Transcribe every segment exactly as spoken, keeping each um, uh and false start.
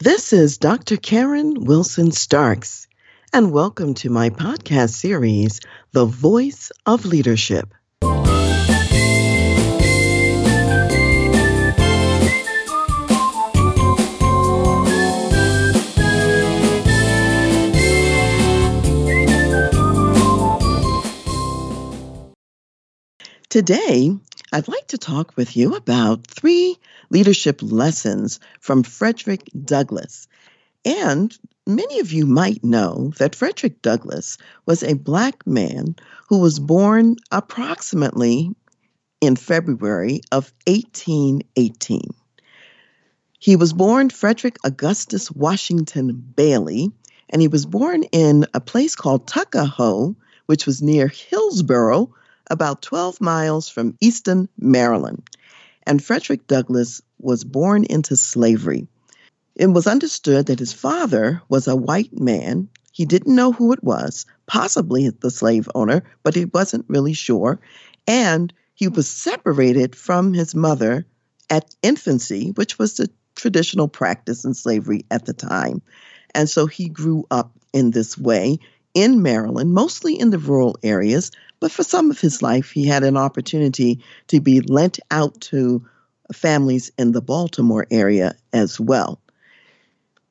This is Doctor Karen Wilson-Starks, and welcome to my podcast series, The Voice of Leadership. Today, I'd like to talk with you about three leadership lessons from Frederick Douglass. And many of you might know that Frederick Douglass was a Black man who was born approximately in February of eighteen eighteen. He was born Frederick Augustus Washington Bailey, and he was born in a place called Tuckahoe, which was near Hillsboro, about twelve miles from Easton, Maryland. And Frederick Douglass was born into slavery. It was understood that his father was a white man. He didn't know who it was, possibly the slave owner, but he wasn't really sure. And he was separated from his mother at infancy, which was the traditional practice in slavery at the time. And so he grew up in this way in Maryland, mostly in the rural areas, but for some of his life, he had an opportunity to be lent out to families in the Baltimore area as well.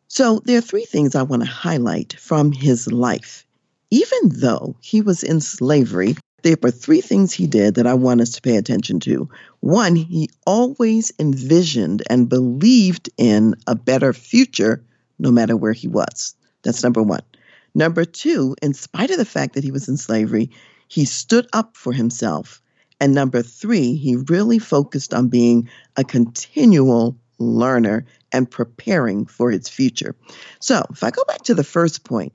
So there are three things I want to highlight from his life. Even though he was in slavery, there were three things he did that I want us to pay attention to. One, he always envisioned and believed in a better future, no matter where he was. That's number one. Number two, in spite of the fact that he was in slavery, he stood up for himself. And number three, he really focused on being a continual learner and preparing for his future. So if I go back to the first point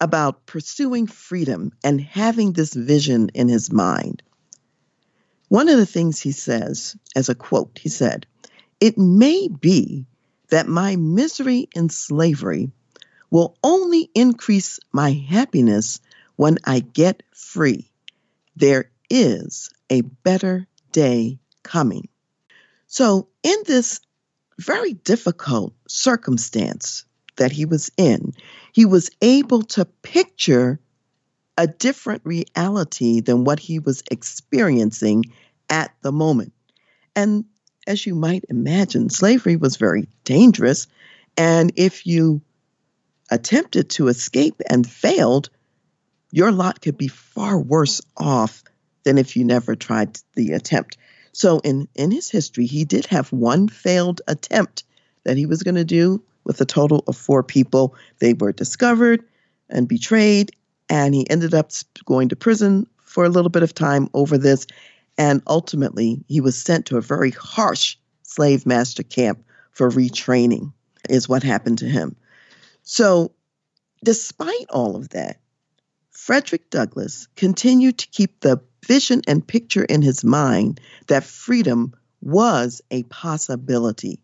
about pursuing freedom and having this vision in his mind, one of the things he says as a quote, he said, "It may be that my misery in slavery will only increase my happiness when I get free. There is a better day coming." So in this very difficult circumstance that he was in, he was able to picture a different reality than what he was experiencing at the moment. And as you might imagine, slavery was very dangerous. And if you attempted to escape and failed, your lot could be far worse off than if you never tried the attempt. So in, in his history, he did have one failed attempt that he was going to do with a total of four people. They were discovered and betrayed, and he ended up going to prison for a little bit of time over this. And ultimately, he was sent to a very harsh slave master camp for retraining, is what happened to him. So despite all of that, Frederick Douglass continued to keep the vision and picture in his mind that freedom was a possibility.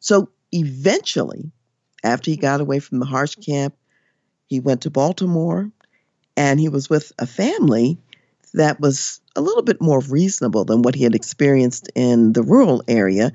So eventually, after he got away from the harsh camp, he went to Baltimore, and he was with a family that was a little bit more reasonable than what he had experienced in the rural area.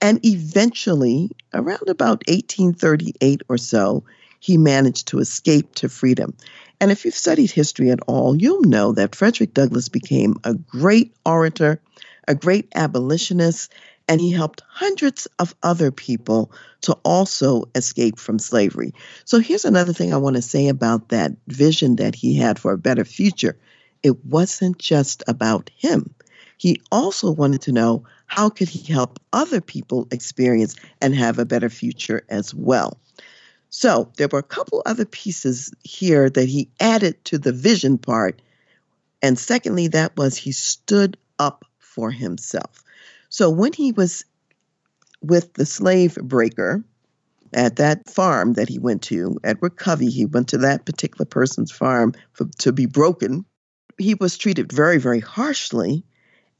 And eventually, around about eighteen thirty-eight or so, he managed to escape to freedom. And if you've studied history at all, you'll know that Frederick Douglass became a great orator, a great abolitionist, and he helped hundreds of other people to also escape from slavery. So here's another thing I want to say about that vision that he had for a better future. It wasn't just about him. He also wanted to know how could he help other people experience and have a better future as well. So there were a couple other pieces here that he added to the vision part. And secondly, that was he stood up for himself. So when he was with the slave breaker at that farm that he went to, Edward Covey, he went to that particular person's farm for, to be broken. He was treated very, very harshly.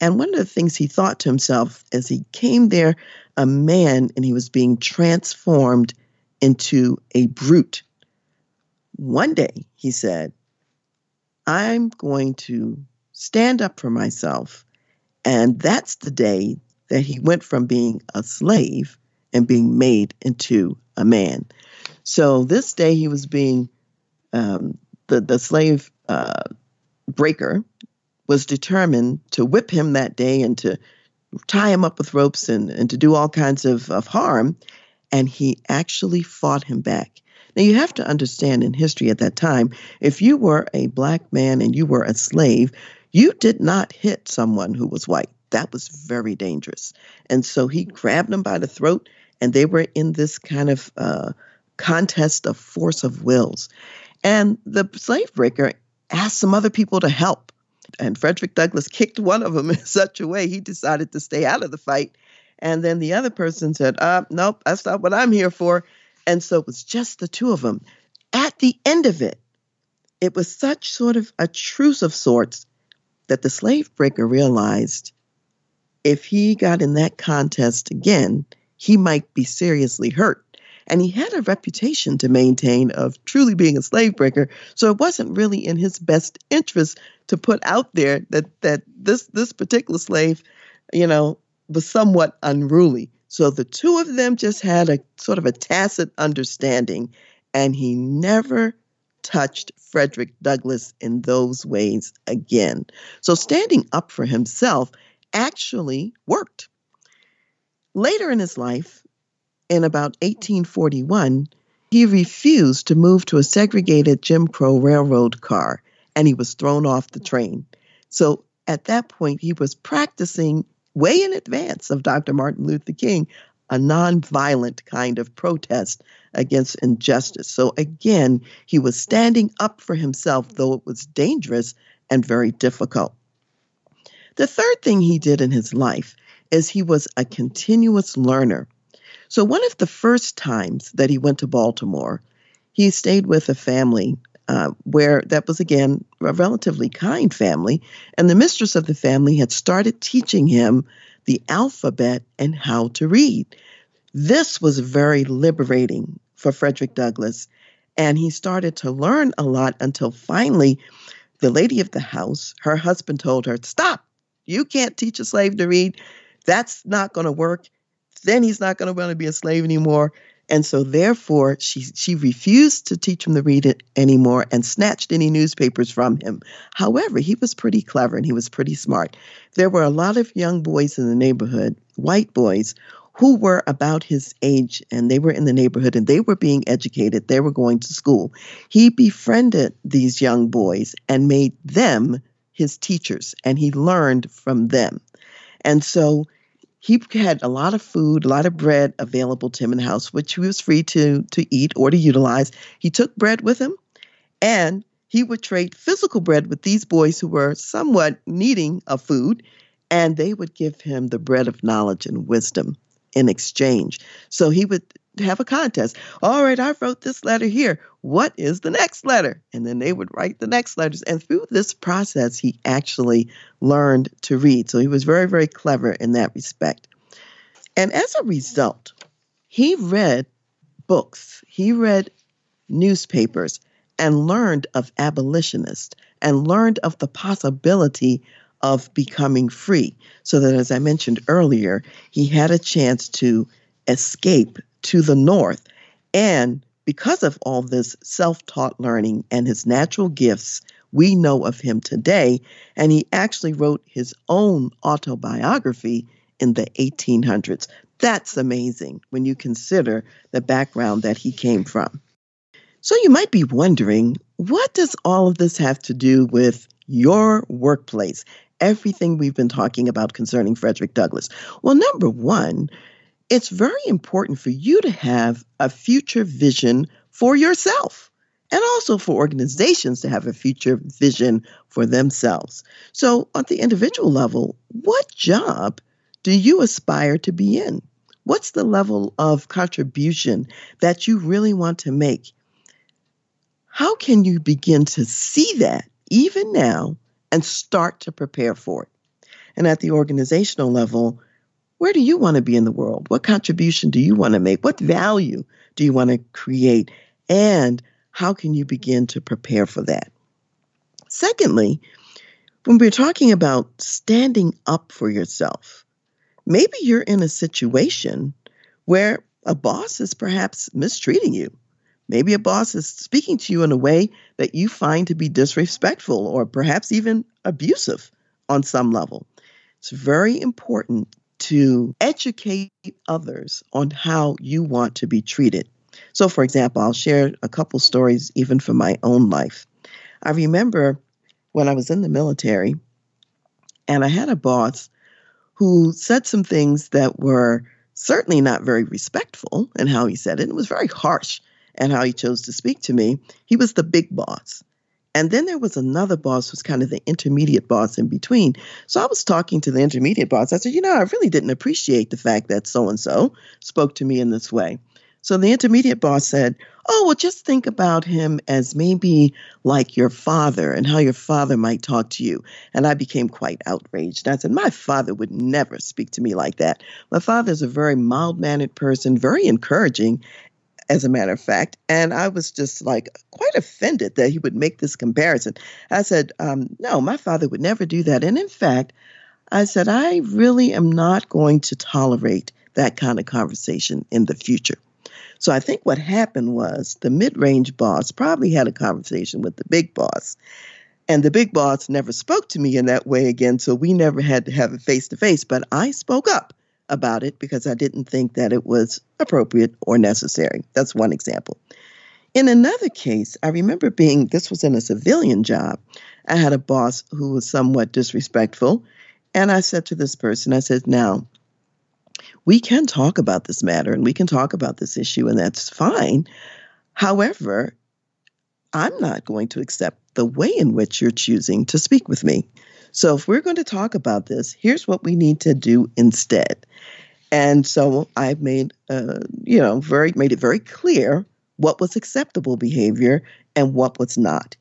And one of the things he thought to himself as he came there, a man, and he was being transformed into a brute. One day, he said, "I'm going to stand up for myself." And that's the day that he went from being a slave and being made into a man. So this day he was being, um, the, the slave uh, breaker was determined to whip him that day and to tie him up with ropes and, and to do all kinds of, of harm. And he actually fought him back. Now, you have to understand in history at that time, if you were a black man and you were a slave, you did not hit someone who was white. That was very dangerous. And so he grabbed him by the throat, and they were in this kind of uh, contest of force of wills. And the slave breaker asked some other people to help. And Frederick Douglass kicked one of them in such a way he decided to stay out of the fight. And then the other person said, uh, nope, that's not what I'm here for. And so it was just the two of them. At the end of it, it was such sort of a truce of sorts that the slave breaker realized if he got in that contest again, he might be seriously hurt. And he had a reputation to maintain of truly being a slave breaker. So it wasn't really in his best interest to put out there that that this this particular slave, you know, was somewhat unruly. So the two of them just had a sort of a tacit understanding, and he never touched Frederick Douglass in those ways again. So standing up for himself actually worked. Later in his life, in about eighteen forty-one, he refused to move to a segregated Jim Crow railroad car, and he was thrown off the train. So at that point, he was practicing way in advance of Doctor Martin Luther King, a nonviolent kind of protest against injustice. So again, he was standing up for himself, though it was dangerous and very difficult. The third thing he did in his life is he was a continuous learner. So one of the first times that he went to Baltimore, he stayed with a family uh, where that was, again, a relatively kind family. And the mistress of the family had started teaching him the alphabet and how to read. This was very liberating for Frederick Douglass. And he started to learn a lot until finally the lady of the house, her husband told her, stop, you can't teach a slave to read. That's not going to work. Then he's not going to want to be a slave anymore. And so therefore, she she refused to teach him to read it anymore and snatched any newspapers from him. However, he was pretty clever and he was pretty smart. There were a lot of young boys in the neighborhood, white boys, who were about his age, and they were in the neighborhood and they were being educated. They were going to school. He befriended these young boys and made them his teachers, and he learned from them. And so he had a lot of food, a lot of bread available to him in the house, which he was free to, to eat or to utilize. He took bread with him, and he would trade physical bread with these boys who were somewhat needing of food, and they would give him the bread of knowledge and wisdom in exchange. So he would have a contest. All right, I wrote this letter here. What is the next letter? And then they would write the next letters. And through this process, he actually learned to read. So he was very, very clever in that respect. And as a result, he read books, he read newspapers, and learned of abolitionists, and learned of the possibility of becoming free. So that, as I mentioned earlier, he had a chance to escape to the North. And because of all this self-taught learning and his natural gifts, we know of him today. And he actually wrote his own autobiography in the eighteen hundreds. That's amazing when you consider the background that he came from. So you might be wondering, what does all of this have to do with your workplace? Everything we've been talking about concerning Frederick Douglass. Well, number one, it's very important for you to have a future vision for yourself, and also for organizations to have a future vision for themselves. So at the individual level, what job do you aspire to be in? What's the level of contribution that you really want to make? How can you begin to see that even now and start to prepare for it? And at the organizational level, where do you want to be in the world? What contribution do you want to make? What value do you want to create? And how can you begin to prepare for that? Secondly, when we're talking about standing up for yourself, maybe you're in a situation where A boss is perhaps mistreating you. Maybe a boss is speaking to you in a way that you find to be disrespectful or perhaps even abusive on some level. It's very important to educate others on how you want to be treated. So, for example, I'll share a couple stories even from my own life. I remember when I was in the military and I had a boss who said some things that were certainly not very respectful in how he said it. It was very harsh in how he chose to speak to me. He was the big boss. And then there was another boss who was kind of the intermediate boss in between. So I was talking to the intermediate boss. I said, you know, I really didn't appreciate the fact that so-and-so spoke to me in this way. So the intermediate boss said, oh, well, just think about him as maybe like your father and how your father might talk to you. And I became quite outraged. I said, my father would never speak to me like that. My father's a very mild-mannered person, very encouraging, as a matter of fact. And I was just like quite offended that he would make this comparison. I said, um, no, my father would never do that. And in fact, I said, I really am not going to tolerate that kind of conversation in the future. So I think what happened was the mid-range boss probably had a conversation with the big boss. And the big boss never spoke to me in that way again, so we never had to have it face-to-face. But I spoke up about it because I didn't think that it was appropriate or necessary. That's one example. In another case, I remember being, this was in a civilian job, I had a boss who was somewhat disrespectful. And I said to this person, I said, now, we can talk about this matter and we can talk about this issue, and that's fine. However, I'm not going to accept the way in which you're choosing to speak with me. So if we're going to talk about this, here's what we need to do instead. And so I made, uh, you know, very made it very clear what was acceptable behavior and what was not.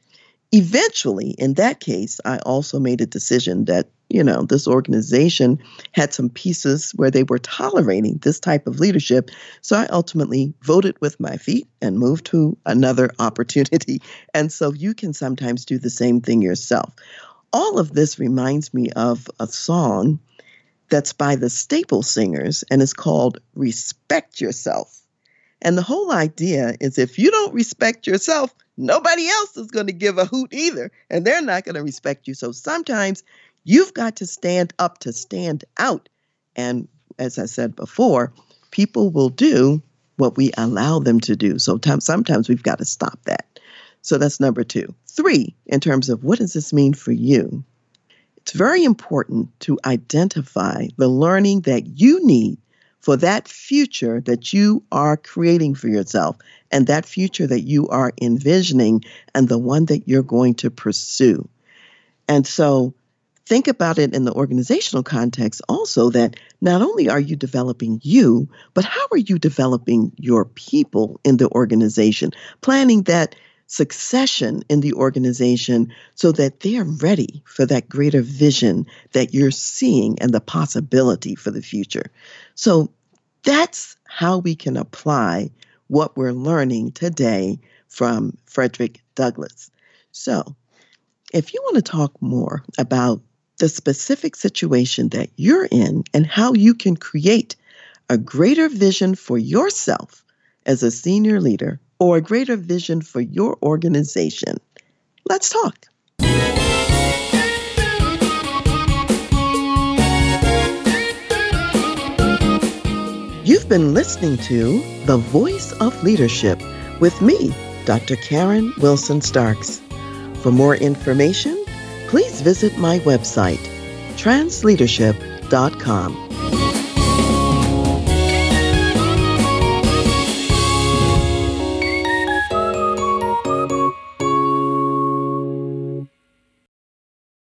Eventually, in that case, I also made a decision that, you know, this organization had some pieces where they were tolerating this type of leadership. So I ultimately voted with my feet and moved to another opportunity. And so you can sometimes do the same thing yourself. All of this reminds me of a song that's by the Staple Singers, and it's called Respect Yourself. And the whole idea is if you don't respect yourself, nobody else is going to give a hoot either, and they're not going to respect you. So sometimes you've got to stand up to stand out. And as I said before, people will do what we allow them to do. So t- sometimes we've got to stop that. So that's number two. Three, in terms of what does this mean for you? It's very important to identify the learning that you need for that future that you are creating for yourself and that future that you are envisioning and the one that you're going to pursue. And so think about it in the organizational context also, that not only are you developing you, but how are you developing your people in the organization, planning that succession in the organization so that they are ready for that greater vision that you're seeing and the possibility for the future. So that's how we can apply what we're learning today from Frederick Douglass. So if you want to talk more about the specific situation that you're in and how you can create a greater vision for yourself as a senior leader, or a greater vision for your organization, let's talk. You've been listening to The Voice of Leadership with me, Doctor Karen Wilson-Starks. For more information, please visit my website, transleadership dot com.